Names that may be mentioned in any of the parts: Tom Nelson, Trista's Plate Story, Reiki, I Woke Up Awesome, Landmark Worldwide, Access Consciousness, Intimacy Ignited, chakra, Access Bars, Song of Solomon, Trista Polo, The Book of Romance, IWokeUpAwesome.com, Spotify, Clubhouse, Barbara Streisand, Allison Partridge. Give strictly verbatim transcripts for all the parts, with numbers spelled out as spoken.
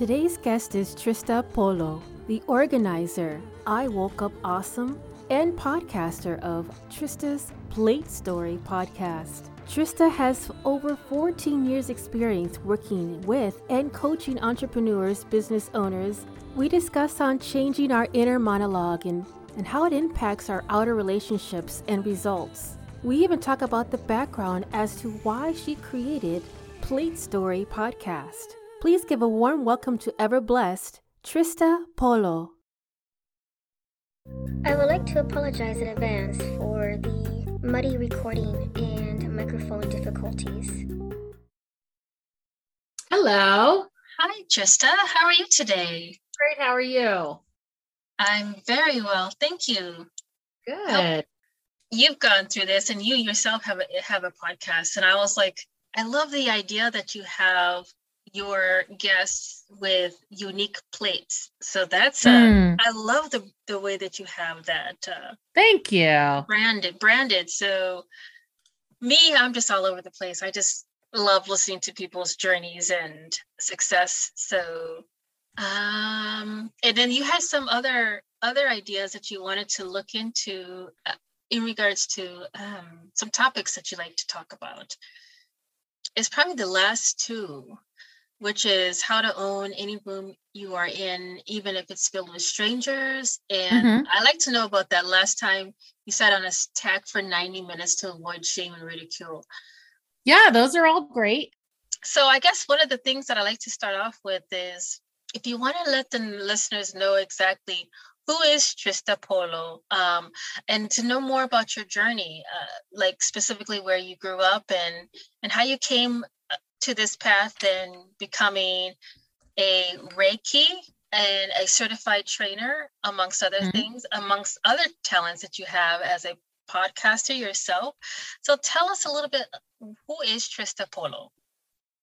Today's guest is Trista Polo, the organizer, I Woke Up Awesome, and podcaster of Trista's Plate Story podcast. Trista has over fourteen years experience working with and coaching entrepreneurs, business owners. We discuss on changing our inner monologue and, and how it impacts our outer relationships and results. We even talk about the background as to why she created Plate Story podcast. Please give a warm welcome to ever blessed Trista Polo. I would like to apologize in advance for the muddy recording and microphone difficulties. Hello. Hi, Trista. How are you today? Great. How are you? I'm very well. Thank you. Good. How, you've gone through this and you yourself have a, have a podcast. And I was like, I love the idea that you have your guests with unique plates. So that's, uh, mm. I love the, the way that you have that. Uh, Thank you. Branded, branded. So me, I'm just all over the place. I just love listening to people's journeys and success. So, um, and then you had some other, other ideas that you wanted to look into uh, in regards to um, some topics that you like to talk about. It's probably the last two, which is how to own any room you are in, even if it's filled with strangers. And mm-hmm. I like to know about that. Last time you sat on a stack for ninety minutes to avoid shame and ridicule. Yeah, those are all great. So I guess one of the things that I like to start off with is, if you want to let the listeners know exactly who is Trista Polo, um, and to know more about your journey, uh, like specifically where you grew up and, and how you came to this path, then becoming a Reiki and a certified trainer, amongst other mm-hmm. things, amongst other talents that you have as a podcaster yourself. So tell us a little bit, who is Trista Polo?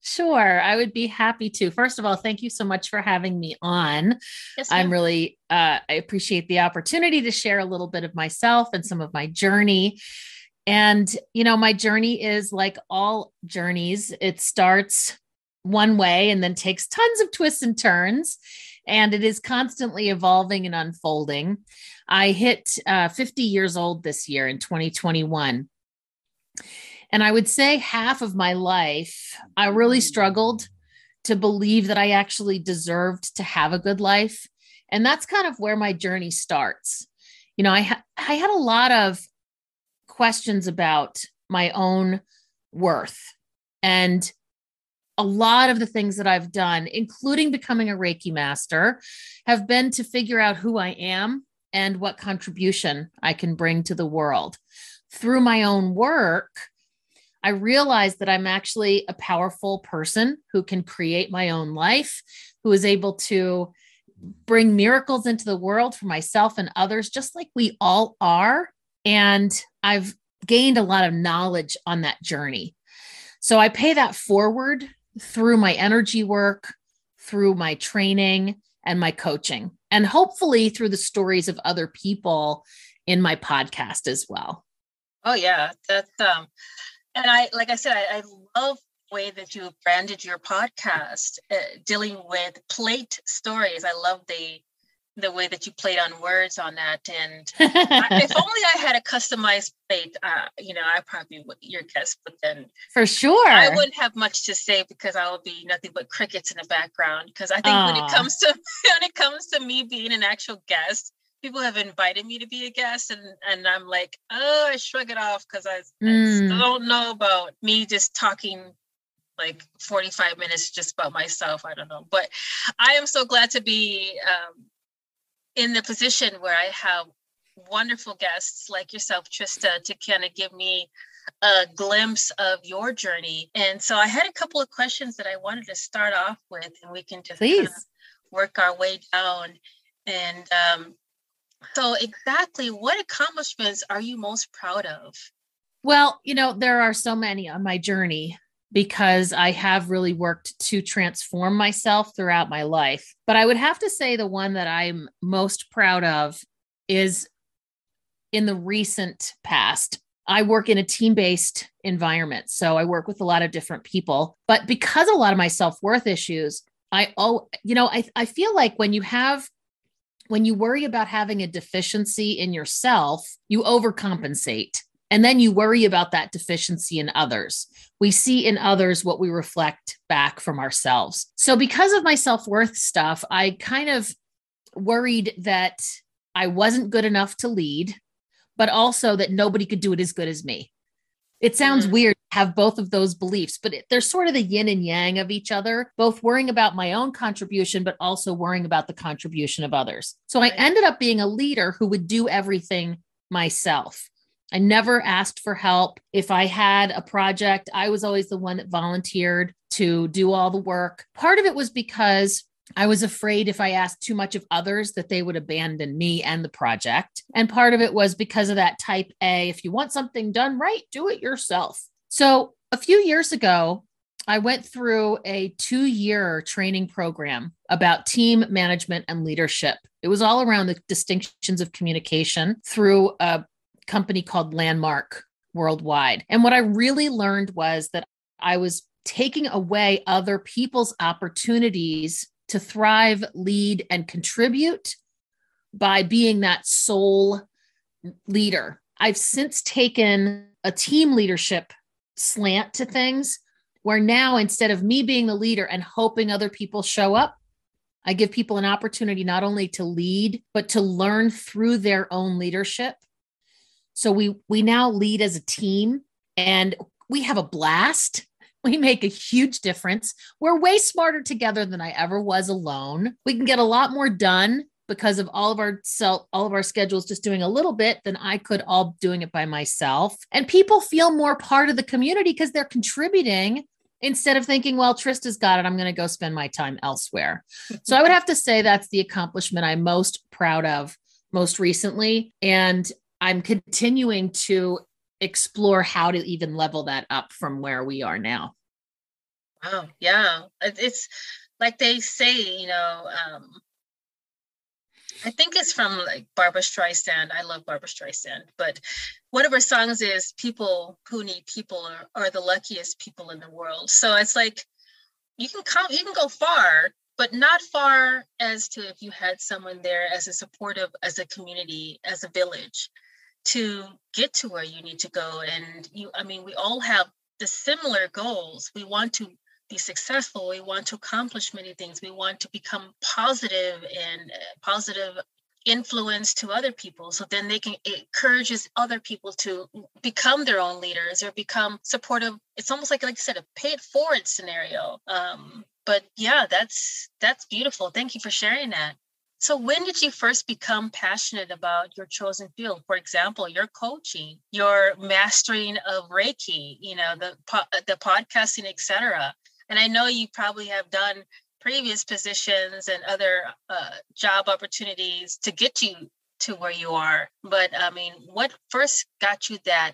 Sure. I would be happy to. First of all, thank you so much for having me on. Yes, I'm really, uh, I appreciate the opportunity to share a little bit of myself and some of my journey. And, you know, my journey is like all journeys. It starts one way and then takes tons of twists and turns, and it is constantly evolving and unfolding. I hit uh, fifty years old this year in twenty twenty-one. And I would say half of my life, I really struggled to believe that I actually deserved to have a good life. And that's kind of where my journey starts. You know, I ha- I had a lot of questions about my own worth, and a lot of the things that I've done, including becoming a Reiki master, have been to figure out who I am and what contribution I can bring to the world. Through my own work, I realized that I'm actually a powerful person who can create my own life, who is able to bring miracles into the world for myself and others, just like we all are. And I've gained a lot of knowledge on that journey. So I pay that forward through my energy work, through my training and my coaching, and hopefully through the stories of other people in my podcast as well. Oh yeah. That's, um, and I, like I said, I, I love the way that you branded your podcast, uh, dealing with plate stories. I love the the way that you played on words on that. And I, if only I had a customized plate, uh, you know, I probably would be your guest, but then for sure, I wouldn't have much to say because I would be nothing but crickets in the background. Cause I think Aww. when it comes to, when it comes to me being an actual guest, people have invited me to be a guest, and, and I'm like, oh, I shrug it off. Cause I, mm. I still don't know about me just talking like forty-five minutes just about myself. I don't know, but I am so glad to be, um, in the position where I have wonderful guests like yourself, Trista, to kind of give me a glimpse of your journey. And so I had a couple of questions that I wanted to start off with, and we can just kind of work our way down. And um, so exactly what accomplishments are you most proud of? Well, you know, there are so many on my journey, because I have really worked to transform myself throughout my life. But I would have to say the one that I'm most proud of is in the recent past. I work in a team-based environment, so I work with a lot of different people. But because a lot of my self-worth issues I, oh, you know, I, I feel like when you have, when you worry about having a deficiency in yourself, you overcompensate. And then you worry about that deficiency in others. We see in others what we reflect back from ourselves. So because of my self-worth stuff, I kind of worried that I wasn't good enough to lead, but also that nobody could do it as good as me. It sounds mm-hmm. weird to have both of those beliefs, but it, they're sort of the yin and yang of each other, both worrying about my own contribution, but also worrying about the contribution of others. So I ended up being a leader who would do everything myself. I never asked for help. If I had a project, I was always the one that volunteered to do all the work. Part of it was because I was afraid if I asked too much of others that they would abandon me and the project. And part of it was because of that type A, if you want something done right, do it yourself. So a few years ago, I went through a two-year training program about team management and leadership. It was all around the distinctions of communication through a company called Landmark Worldwide. And what I really learned was that I was taking away other people's opportunities to thrive, lead, and contribute by being that sole leader. I've since taken a team leadership slant to things where now, instead of me being the leader and hoping other people show up, I give people an opportunity not only to lead, but to learn through their own leadership. So we we now lead as a team and we have a blast. We make a huge difference. We're way smarter together than I ever was alone. We can get a lot more done because of all of our self, all of our schedules just doing a little bit than I could all doing it by myself. And people feel more part of the community because they're contributing instead of thinking, well, Trista's got it. I'm going to go spend my time elsewhere. So I would have to say that's the accomplishment I'm most proud of most recently. And I'm continuing to explore how to even level that up from where we are now. Wow. Yeah. It's like they say, you know, um, I think it's from like Barbara Streisand. I love Barbara Streisand, but one of her songs is people who need people are, are the luckiest people in the world. So it's like, you can come, you can go far, but not far as to if you had someone there as a supportive, as a community, as a village, to get to where you need to go. And you, I mean, we all have the similar goals. We want to be successful. We want to accomplish many things. We want to become positive and positive influence to other people. So then they can, it encourages other people to become their own leaders or become supportive. It's almost like, like I said, a pay it forward scenario. Um, but yeah, that's, that's beautiful. Thank you for sharing that. So when did you first become passionate about your chosen field? For example, your coaching, your mastering of Reiki, you know, the the podcasting, et cetera. And I know you probably have done previous positions and other uh, job opportunities to get you to where you are. But I mean, what first got you that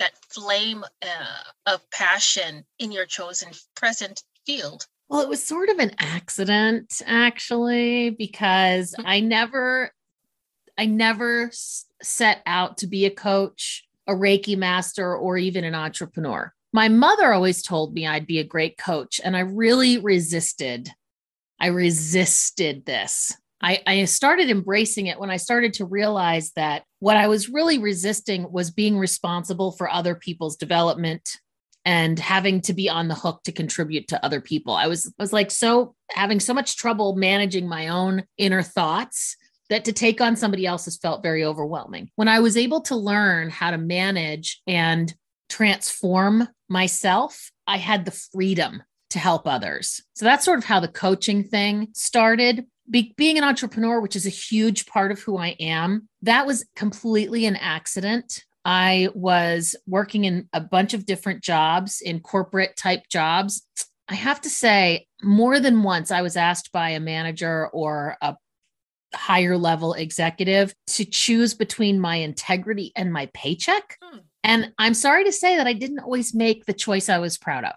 that flame uh, of passion in your chosen present field? Well, it was sort of an accident, actually, because I never, I never set out to be a coach, a Reiki master, or even an entrepreneur. My mother always told me I'd be a great coach, and I really resisted. I resisted this. I, I started embracing it when I started to realize that what I was really resisting was being responsible for other people's development and having to be on the hook to contribute to other people. I was, I was like, so having so much trouble managing my own inner thoughts that to take on somebody else's felt very overwhelming. When I was able to learn how to manage and transform myself, I had the freedom to help others. So that's sort of how the coaching thing started. Be- being an entrepreneur, which is a huge part of who I am, that was completely an accident. I was working in a bunch of different jobs, in corporate type jobs. I have to say, more than once, I was asked by a manager or a higher level executive to choose between my integrity and my paycheck. Hmm. And I'm sorry to say that I didn't always make the choice I was proud of,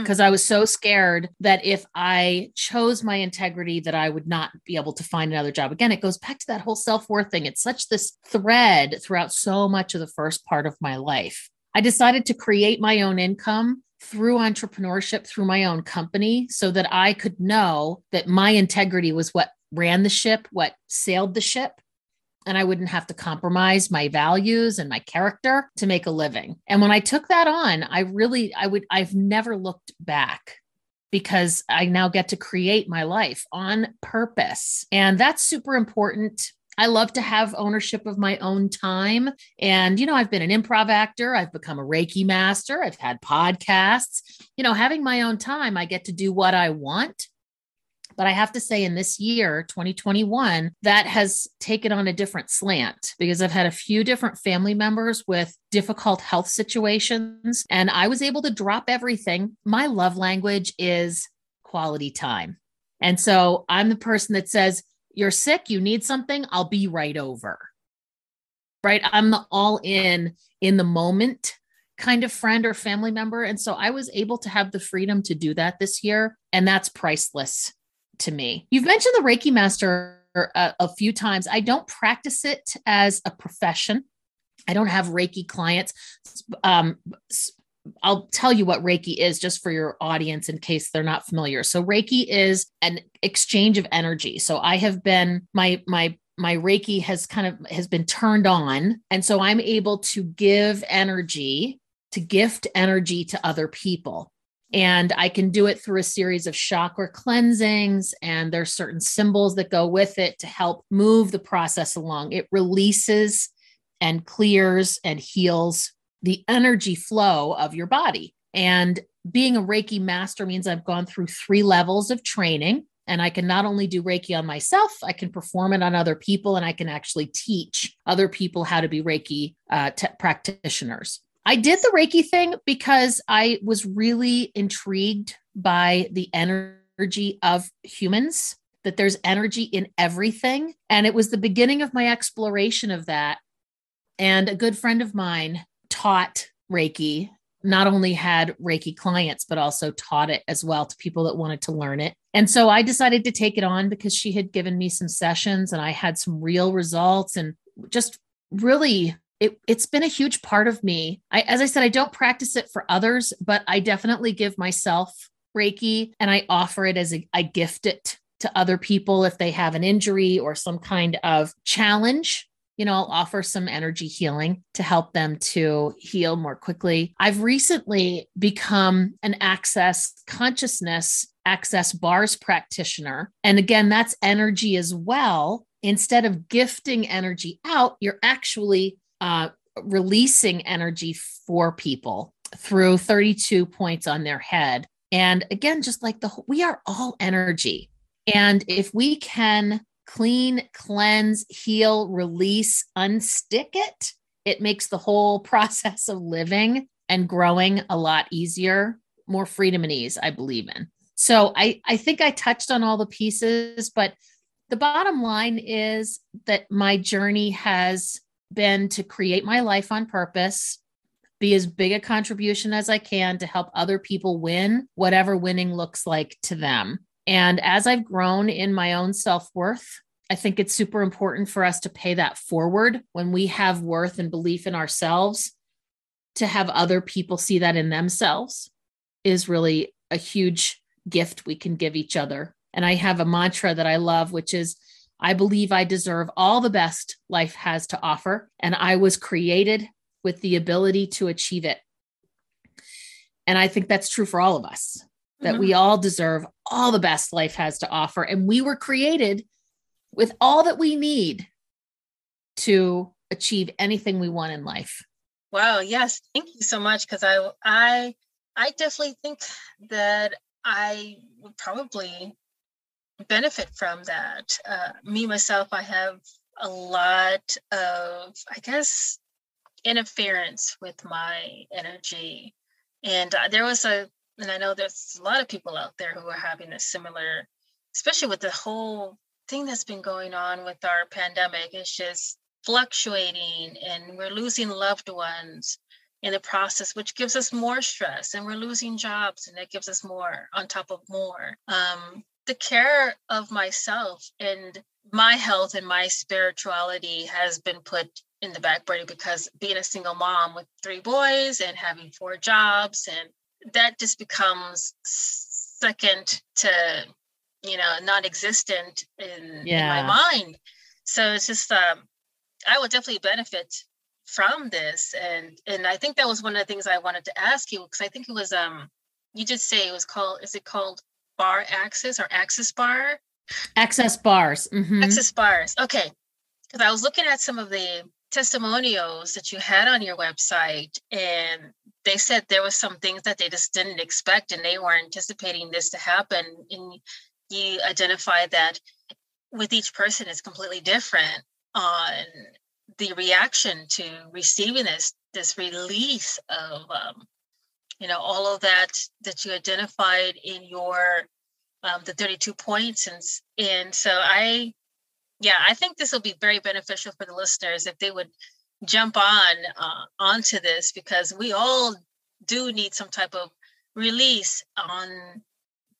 because I was so scared that if I chose my integrity, that I would not be able to find another job. Again, it goes back to that whole self-worth thing. It's such this thread throughout so much of the first part of my life. I decided to create my own income through entrepreneurship, through my own company, so that I could know that my integrity was what ran the ship, what sailed the ship, and I wouldn't have to compromise my values and my character to make a living. And when I took that on, I really, I would, I've never looked back, because I now get to create my life on purpose. And that's super important. I love to have ownership of my own time. And, you know, I've been an improv actor. I've become a Reiki master. I've had podcasts. You know, having my own time, I get to do what I want. But I have to say, in this year, twenty twenty-one, that has taken on a different slant, because I've had a few different family members with difficult health situations, and I was able to drop everything. My love language is quality time. And so I'm the person that says, you're sick, you need something, I'll be right over. Right? I'm the all in, in the moment kind of friend or family member. And so I was able to have the freedom to do that this year. And that's priceless to me. You've mentioned the Reiki master a, a few times. I don't practice it as a profession. I don't have Reiki clients. Um, I'll tell you what Reiki is just for your audience in case they're not familiar. So Reiki is an exchange of energy. So I have been, my, my, my Reiki has kind of, has been turned on. And so I'm able to give energy, to gift energy to other people. And I can do it through a series of chakra cleansings, and there's certain symbols that go with it to help move the process along. It releases and clears and heals the energy flow of your body. And being a Reiki master means I've gone through three levels of training, and I can not only do Reiki on myself, I can perform it on other people, and I can actually teach other people how to be Reiki uh, t- practitioners. I did the Reiki thing because I was really intrigued by the energy of humans, that there's energy in everything. And it was the beginning of my exploration of that. And a good friend of mine taught Reiki, not only had Reiki clients, but also taught it as well to people that wanted to learn it. And so I decided to take it on because she had given me some sessions and I had some real results, and just really It, it's been a huge part of me. I, as I said, I don't practice it for others, but I definitely give myself Reiki, and I offer it as a, I gift it to other people if they have an injury or some kind of challenge. You know, I'll offer some energy healing to help them to heal more quickly. I've recently become an Access Consciousness, Access Bars practitioner. And again, that's energy as well. Instead of gifting energy out, you're actually Uh, releasing energy for people through thirty-two points on their head. And again, just like the whole, we are all energy. And if we can clean, cleanse, heal, release, unstick it, it makes the whole process of living and growing a lot easier, more freedom and ease, I believe in. So I, I think I touched on all the pieces, but the bottom line is that my journey has been to create my life on purpose, be as big a contribution as I can to help other people win, whatever winning looks like to them. And as I've grown in my own self-worth, I think it's super important for us to pay that forward when we have worth and belief in ourselves. To have other people see that in themselves is really a huge gift we can give each other. And I have a mantra that I love, which is, I believe I deserve all the best life has to offer, and I was created with the ability to achieve it. And I think that's true for all of us, mm-hmm. that we all deserve all the best life has to offer. And we were created with all that we need to achieve anything we want in life. Wow. Yes. Thank you so much. Cause I, I, I definitely think that I would probably benefit from that. Uh, me, myself, I have a lot of, I guess, interference with my energy. And uh, there was a, and I know there's a lot of people out there who are having a similar, especially with the whole thing that's been going on with our pandemic. It's just fluctuating, and we're losing loved ones in the process, which gives us more stress, and we're losing jobs, and that gives us more on top of more. Um, The care of myself and my health and my spirituality has been put in the back burner because being a single mom with three boys and having four jobs and that just becomes second to, you know, non-existent in, yeah. in my mind. So it's just, um, I would definitely benefit from this. And, and I think that was one of the things I wanted to ask you, because I think it was, um, you did say it was called, is it called Bar Access or Access Bar? Access Bars. Mm-hmm. Access Bars. Okay. Because I was looking at some of the testimonials that you had on your website, and they said there was some things that they just didn't expect and they weren't anticipating this to happen. And you identify that with each person it's completely different on the reaction to receiving this, this release of, um, you know, all of that, that you identified in your, um, the thirty-two points. And, and so I, yeah, I think this will be very beneficial for the listeners if they would jump on uh, onto this, because we all do need some type of release on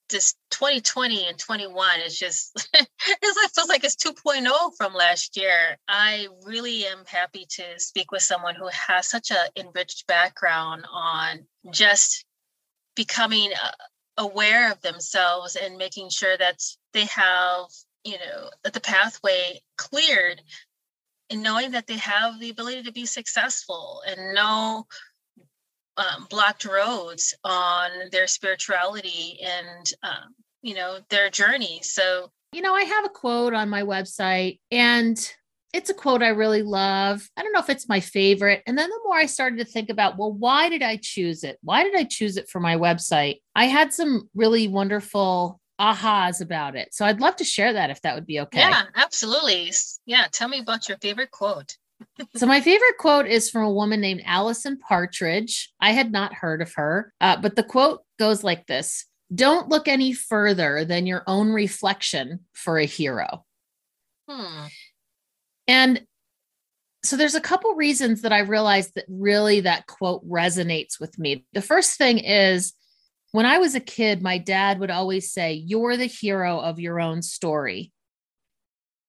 this. Twenty twenty and twenty-one is just, it feels like it's two point oh from last year. I really am happy to speak with someone who has such an enriched background on just becoming aware of themselves and making sure that they have, you know, the pathway cleared, and knowing that they have the ability to be successful and no um, blocked roads on their spirituality and, um, you know, their journey. So, you know, I have a quote on my website, and it's a quote I really love. I don't know if it's my favorite. And then the more I started to think about, well, why did I choose it? Why did I choose it for my website? I had some really wonderful ahas about it. So I'd love to share that if that would be okay. Yeah, absolutely. Yeah. Tell me about your favorite quote. So my favorite quote is from a woman named Allison Partridge. I had not heard of her, uh, but the quote goes like this. Don't look any further than your own reflection for a hero. Hmm. And so there's a couple reasons that I realized that really that quote resonates with me. The first thing is, when I was a kid, my dad would always say, you're the hero of your own story.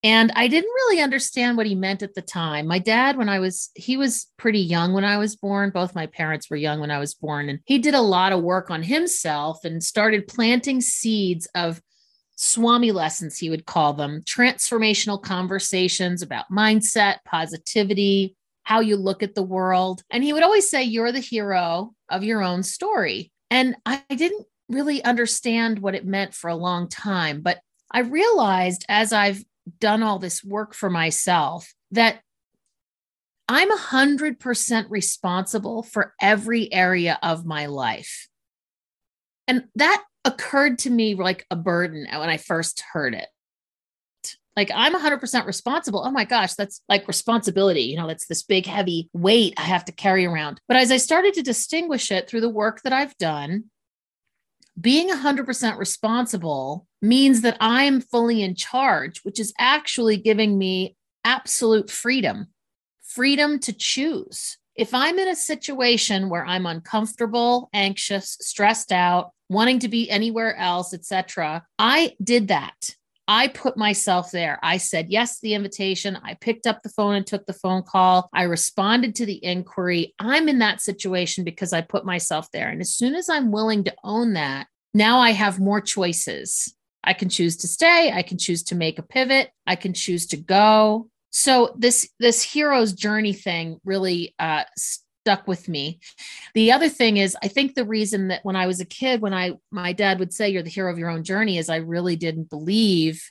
And I didn't really understand what he meant at the time. My dad, when I was, he was pretty young when I was born. Both my parents were young when I was born. And he did a lot of work on himself and started planting seeds of Swami lessons, he would call them, transformational conversations about mindset, positivity, how you look at the world. And he would always say, you're the hero of your own story. And I didn't really understand what it meant for a long time, but I realized as I've done all this work for myself that I'm one hundred percent responsible for every area of my life. And that occurred to me like a burden when I first heard it. Like, I'm one hundred percent responsible. Oh my gosh, that's like responsibility. You know, that's this big, heavy weight I have to carry around. But as I started to distinguish it through the work that I've done, being one hundred percent responsible means that I'm fully in charge, which is actually giving me absolute freedom, freedom to choose. If I'm in a situation where I'm uncomfortable, anxious, stressed out, wanting to be anywhere else, et cetera, I did that. I put myself there. I said yes to the invitation. I picked up the phone and took the phone call. I responded to the inquiry. I'm in that situation because I put myself there. And as soon as I'm willing to own that, now I have more choices. I can choose to stay. I can choose to make a pivot. I can choose to go. So this, this hero's journey thing really uh, stuck with me. The other thing is, I think the reason that when I was a kid, when I, my dad would say, you're the hero of your own journey, is I really didn't believe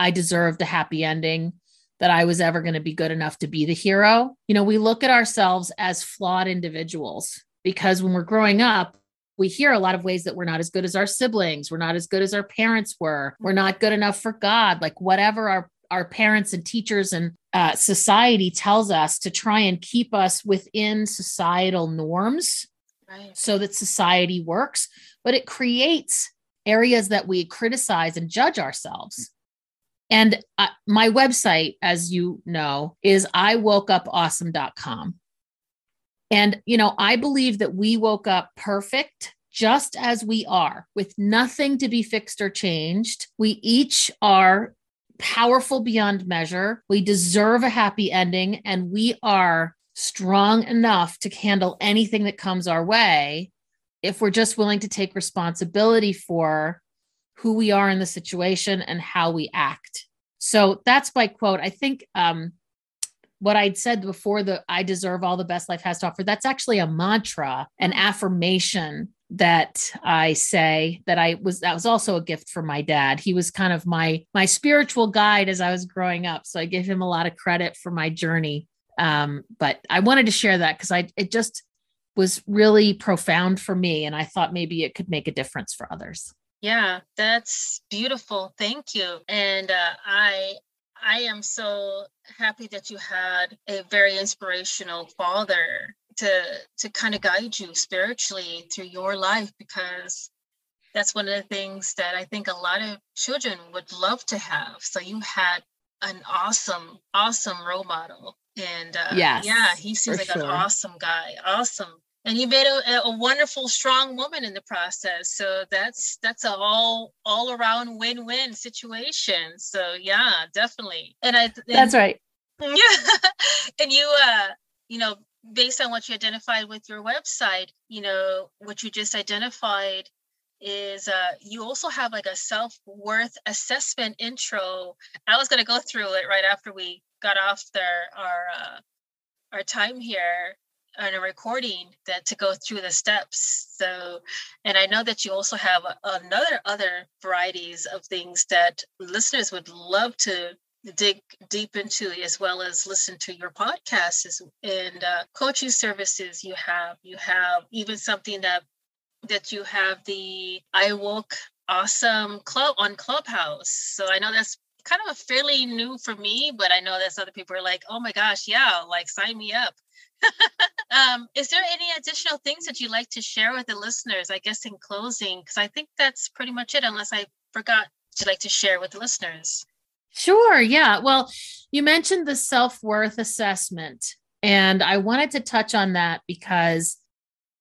I deserved a happy ending, that I was ever going to be good enough to be the hero. You know, we look at ourselves as flawed individuals, because when we're growing up, we hear a lot of ways that we're not as good as our siblings. We're not as good as our parents were. We're not good enough for God, like whatever our our parents and teachers and uh, society tells us to try and keep us within societal norms, right, so that society works, but it creates areas that we criticize and judge ourselves. And uh, my website, as you know, is I woke up awesome dot com. And, you know, I believe that we woke up perfect, just as we are, with nothing to be fixed or changed. We each are powerful beyond measure. We deserve a happy ending, and we are strong enough to handle anything that comes our way. if we're just willing to take responsibility for who we are in the situation and how we act. So that's my quote. I think um, what I'd said before, the I deserve all the best life has to offer, that's actually a mantra, an affirmation that I say that I was, that was also a gift from my dad. He was kind of my, my spiritual guide as I was growing up. So I give him a lot of credit for my journey. Um, but I wanted to share that because I, it just was really profound for me. And I thought maybe it could make a difference for others. Yeah, that's beautiful. Thank you. And uh, I I am so happy that you had a very inspirational father to to kind of guide you spiritually through your life, because that's one of the things that I think a lot of children would love to have. So you had an awesome, awesome role model. And uh, yes, yeah, he seems like sure. an awesome guy. Awesome. And you made a, a wonderful, strong woman in the process. So that's that's a all all around win win situation. So yeah, definitely. And I and, that's right. Yeah, and you uh, you know, based on what you identified with your website, you know, what you just identified is uh, you also have like a self-worth assessment intro. I was going to go through it right after we got off there our uh, our time here. And a recording that to go through the steps. So, and I know that you also have another other varieties of things that listeners would love to dig deep into, as well as listen to your podcasts and uh, coaching services. You have you have even something that that you have the I Woke Awesome Club on Clubhouse. So I know that's kind of fairly new for me, but I know that's other people are like, oh my gosh, yeah, like sign me up. um, is there any additional things that you'd like to share with the listeners, I guess, in closing? Because I think that's pretty much it, unless I forgot to like to share with the listeners. Sure. Yeah. Well, you mentioned the self-worth assessment, and I wanted to touch on that because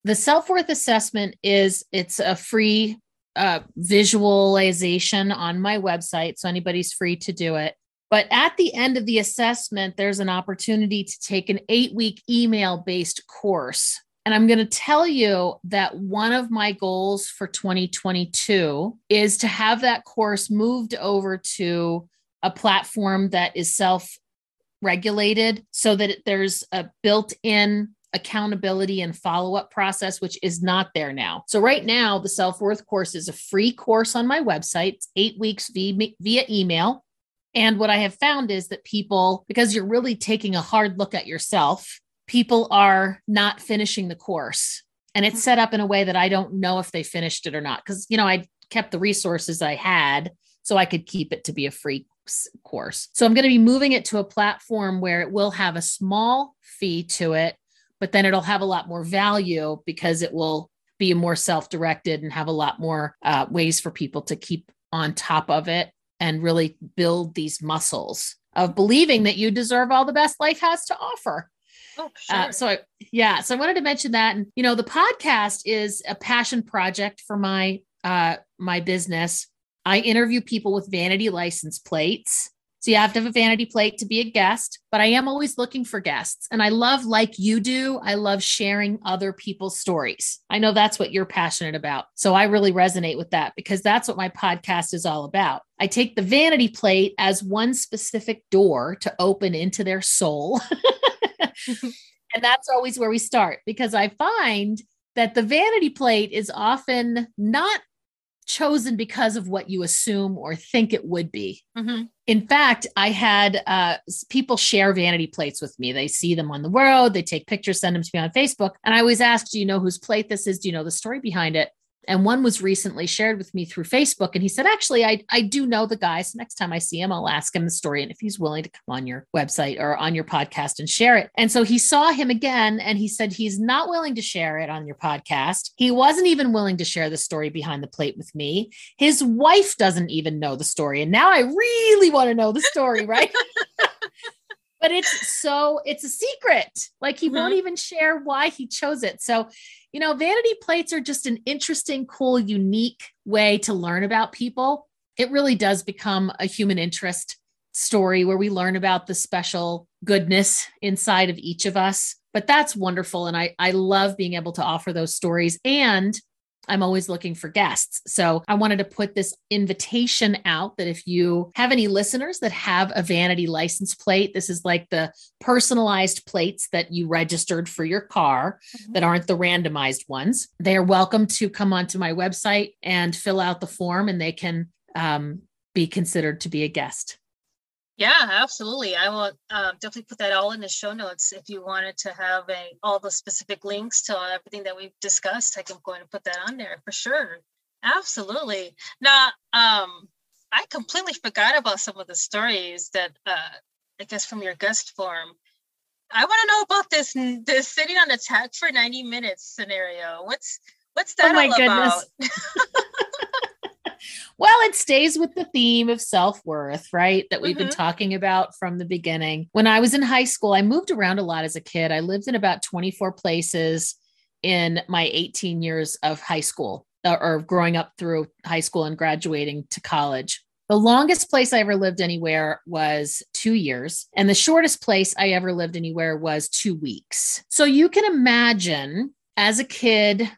the self-worth assessment is, it's a free uh, visualization on my website. So anybody's free to do it. But at the end of the assessment, there's an opportunity to take an eight-week email-based course. And I'm going to tell you that one of my goals for twenty twenty-two is to have that course moved over to a platform that is self-regulated so that there's a built-in accountability and follow-up process, which is not there now. So right now, the self-worth course is a free course on my website. It's eight weeks via email. And what I have found is that people, because you're really taking a hard look at yourself, people are not finishing the course. And it's set up in a way that I don't know if they finished it or not. Because, you know, I kept the resources I had so I could keep it to be a free course. So I'm going to be moving it to a platform where it will have a small fee to it, but then it'll have a lot more value because it will be more self-directed and have a lot more uh, ways for people to keep on top of it and really build these muscles of believing that you deserve all the best life has to offer. Oh, sure. Uh, so I, yeah, so I wanted to mention that. And you know, the podcast is a passion project for my uh, my business. I interview people with vanity license plates. So you have to have a vanity plate to be a guest, but I am always looking for guests. And I love, like you do, I love sharing other people's stories. I know that's what you're passionate about. So I really resonate with that because that's what my podcast is all about. I take the vanity plate as one specific door to open into their soul. And that's always where we start, because I find that the vanity plate is often not chosen because of what you assume or think it would be. Mm-hmm. In fact, I had uh, people share vanity plates with me. They see them on the road. They take pictures, send them to me on Facebook. And I always ask, do you know whose plate this is? Do you know the story behind it? And one was recently shared with me through Facebook. And he said, actually, I, I do know the guy. So next time I see him, I'll ask him the story. And if he's willing to come on your website or on your podcast and share it. And so he saw him again. And he said, he's not willing to share it on your podcast. He wasn't even willing to share the story behind the plate with me. His wife doesn't even know the story. And now I really want to know the story, right? But it's so, it's a secret. Like he mm-hmm. won't even share why he chose it. So, you know, vanity plates are just an interesting, cool, unique way to learn about people. It really does become a human interest story where we learn about the special goodness inside of each of us. But that's wonderful. And I, I love being able to offer those stories. And I'm always looking for guests. So I wanted to put this invitation out that if you have any listeners that have a vanity license plate, this is like the personalized plates that you registered for your car mm-hmm. that aren't the randomized ones. They are welcome to come onto my website and fill out the form, and they can um, be considered to be a guest. Yeah, absolutely. I will um, definitely put that all in the show notes. If you wanted to have a, all the specific links to everything that we've discussed, I'm going to put that on there for sure. Absolutely. Now, um, I completely forgot about some of the stories that, uh, I guess, from your guest form. I want to know about this this sitting on a tack for ninety minutes scenario. What's what's that oh my all goodness. about? Well, it stays with the theme of self-worth, right? That we've mm-hmm. been talking about from the beginning. When I was in high school, I moved around a lot as a kid. I lived in about twenty-four places in my eighteen years of high school, or growing up through high school and graduating to college. The longest place I ever lived anywhere was two years. And the shortest place I ever lived anywhere was two weeks. So you can imagine as a kid,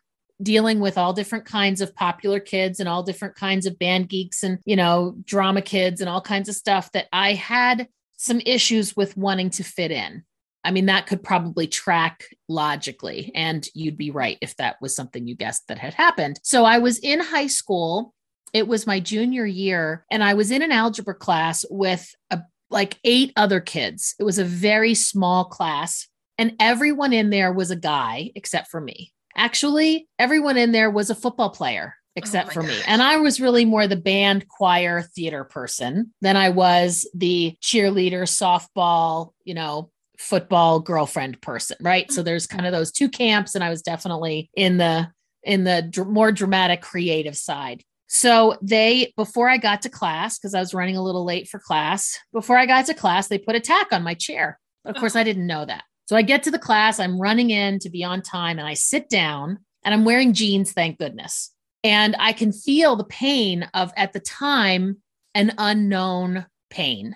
dealing with all different kinds of popular kids and all different kinds of band geeks and, you know, drama kids and all kinds of stuff, that I had some issues with wanting to fit in. I mean, that could probably track logically, and you'd be right if that was something you guessed that had happened. So I was in high school. It was my junior year, and I was in an algebra class with a, like eight other kids. It was a very small class, and everyone in there was a guy except for me. Actually, everyone in there was a football player except oh for me. God. And I was really more the band, choir, theater person than I was the cheerleader, softball, you know, football girlfriend person, right? Mm-hmm. So there's kind of those two camps, and I was definitely in the in the dr- more dramatic creative side. So they, before I got to class, because I was running a little late for class, before I got to class, they put a tack on my chair. Of course, oh. I didn't know that. So I get to the class, I'm running in to be on time, and I sit down, and I'm wearing jeans, thank goodness. And I can feel the pain of, at the time, an unknown pain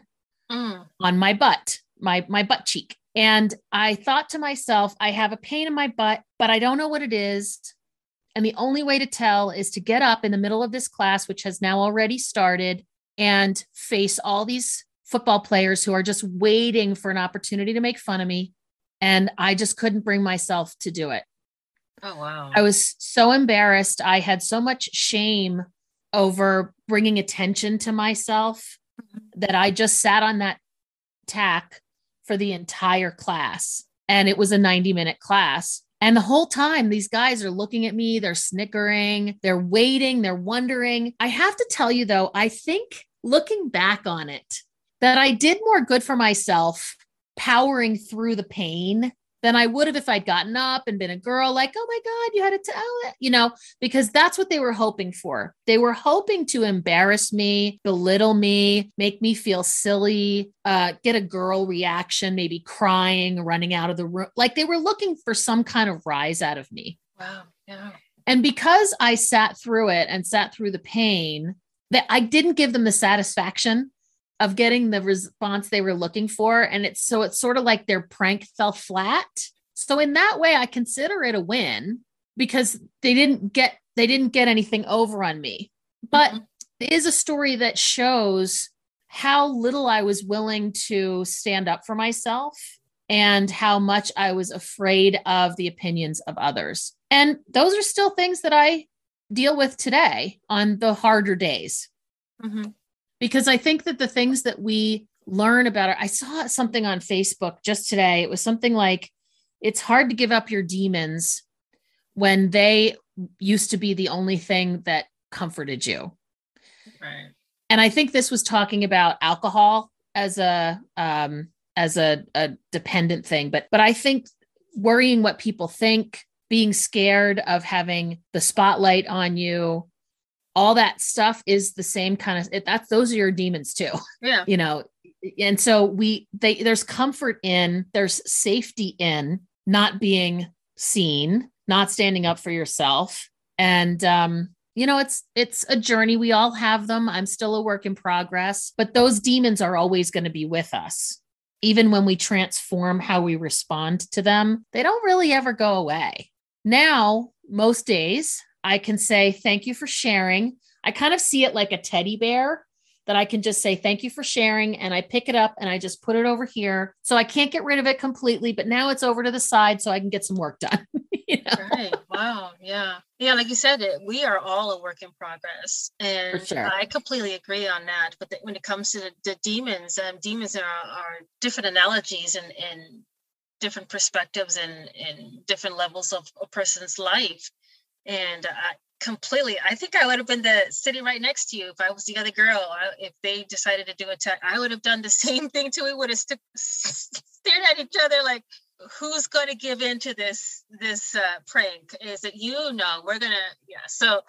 mm. on my butt, my, my butt cheek. And I thought to myself, I have a pain in my butt, but I don't know what it is. And the only way to tell is to get up in the middle of this class, which has now already started, and face all these football players who are just waiting for an opportunity to make fun of me. And I just couldn't bring myself to do it. Oh, wow. I was so embarrassed. I had so much shame over bringing attention to myself mm-hmm. that I just sat on that tack for the entire class. And it was a ninety minute class. And the whole time, these guys are looking at me, they're snickering, they're waiting, they're wondering. I have to tell you, though, I think looking back on it, that I did more good for myself powering through the pain than I would have if I'd gotten up and been a girl, like, oh my God, you had to tell it, you know, because that's what they were hoping for. They were hoping to embarrass me, belittle me, make me feel silly, uh, get a girl reaction, maybe crying, running out of the room. Like they were looking for some kind of rise out of me. Wow. Yeah. And because I sat through it and sat through the pain, that I didn't give them the satisfaction of getting the response they were looking for. And it's so it's sort of like their prank fell flat. So in that way, I consider it a win because they didn't get, they didn't get anything over on me, but mm-hmm. it is a story that shows how little I was willing to stand up for myself and how much I was afraid of the opinions of others. And those are still things that I deal with today on the harder days. Mm-hmm. Because I think that the things that we learn about, I saw something on Facebook just today. It was something like, it's hard to give up your demons when they used to be the only thing that comforted you. Right. And I think this was talking about alcohol as a, um, as a, a dependent thing, but, but I think worrying what people think, being scared of having the spotlight on you, all that stuff is the same kind of, it, that's, those are your demons too. Yeah. You know? And so we, they, there's comfort in, there's safety in not being seen, not standing up for yourself. And, um, you know, it's, it's a journey. We all have them. I'm still a work in progress, but those demons are always going to be with us. Even when we transform how we respond to them, they don't really ever go away. Now, most days I can say, thank you for sharing. I kind of see it like a teddy bear that I can just say, thank you for sharing. And I pick it up and I just put it over here. So I can't get rid of it completely, but now it's over to the side so I can get some work done. You know? Right. Wow. Yeah. Yeah. Like you said, it, we are all a work in progress. And sure. I completely agree on that. But the, when it comes to the, the demons, um, demons are, are different analogies and, and different perspectives and, and different levels of a person's life. And I completely, I think I would have been the sitting right next to you if I was the other girl. I, if they decided to do a test, I would have done the same thing too. We would have st- stared at each other like, who's going to give in to this this uh, prank? Is it you? No, we're going to, yeah. So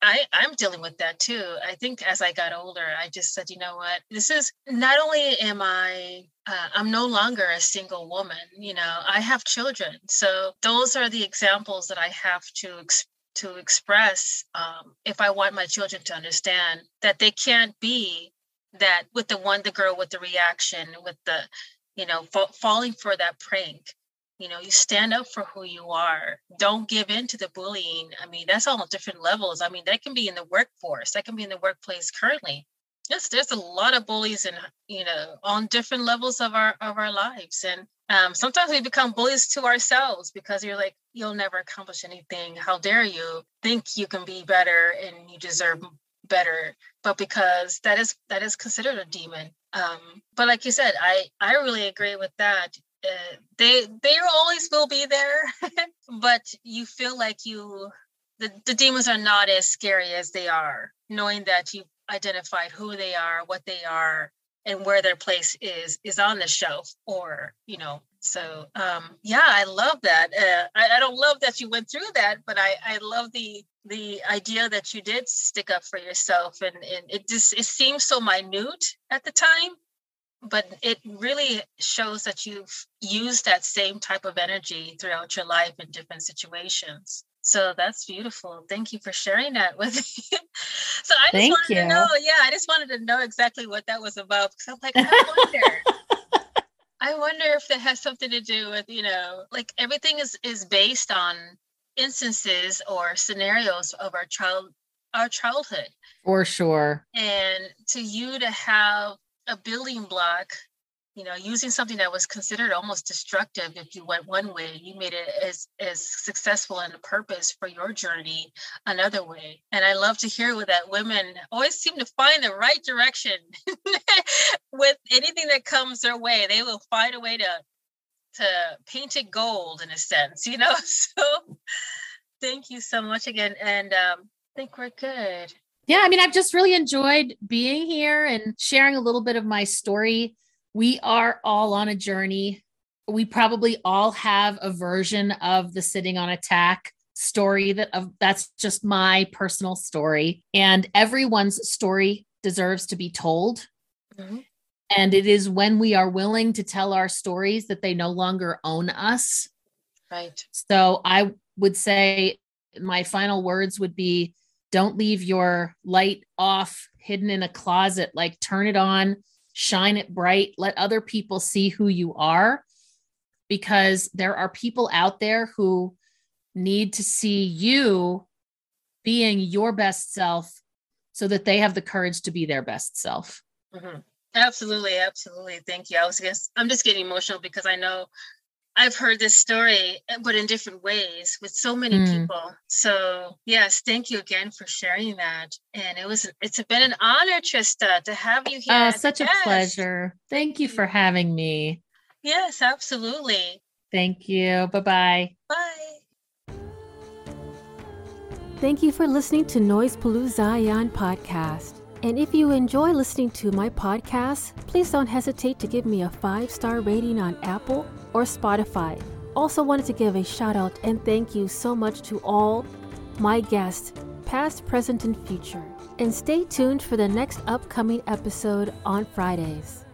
I, I'm dealing with that too. I think as I got older, I just said, you know what, this is, not only am I, uh, I'm no longer a single woman, you know, I have children. So those are the examples that I have to ex- to express um, if I want my children to understand that they can't be that with the Wonder Girl, with the reaction, with the, you know, f- falling for that prank. You know, you stand up for who you are. Don't give in to the bullying. I mean, that's all on different levels. I mean, that can be in the workforce. That can be in the workplace currently. Yes, there's a lot of bullies and, you know, on different levels of our of our lives. And um, sometimes we become bullies to ourselves because you're like, you'll never accomplish anything. How dare you think you can be better and you deserve better? But because that is that is considered a demon. Um, but like you said, I, I really agree with that. Uh, they they always will be there, but you feel like you the, the demons are not as scary as they are, knowing that you've identified who they are, what they are, and where their place is is on the shelf, or you know. So um, yeah, I love that. Uh, I, I don't love that you went through that, but I, I love the the idea that you did stick up for yourself, and, and it just it seems so minute at the time. But it really shows that you've used that same type of energy throughout your life in different situations. So that's beautiful. Thank you for sharing that with me. So I just Thank wanted you. to know, yeah, I just wanted to know exactly what that was about. Because I'm like, I wonder, I wonder if that has something to do with, you know, like everything is, is based on instances or scenarios of our child, our childhood. For sure. And to you to have a building block, you know, using something that was considered almost destructive. If you went one way, you made it as, as successful and a purpose for your journey another way. And I love to hear with that women always seem to find the right direction with anything that comes their way. They will find a way to, to paint it gold in a sense, you know? So thank you so much again. And um, I think we're good. Yeah, I mean, I've just really enjoyed being here and sharing a little bit of my story. We are all on a journey. We probably all have a version of the sitting on attack story that of, that's just my personal story. And everyone's story deserves to be told. Mm-hmm. And it is when we are willing to tell our stories that they no longer own us. Right. So I would say my final words would be, don't leave your light off, hidden in a closet. Like, turn it on, shine it bright, let other people see who you are, because there are people out there who need to see you being your best self so that they have the courage to be their best self. Mm-hmm. Absolutely. Absolutely. Thank you. I was just, I'm just getting emotional because I know I've heard this story, but in different ways with so many mm. people. So yes, thank you again for sharing that. And it was, it's been an honor, Trista, to have you here. Oh, such a pleasure. Thank you for having me. Yes, absolutely. Thank you. Bye-bye. Bye. Thank you for listening to Noise Paloo Zion podcast. And if you enjoy listening to my podcast, please don't hesitate to give me a five-star rating on Apple or Spotify. Also wanted to give a shout out and thank you so much to all my guests, past, present, and future. And stay tuned for the next upcoming episode on Fridays.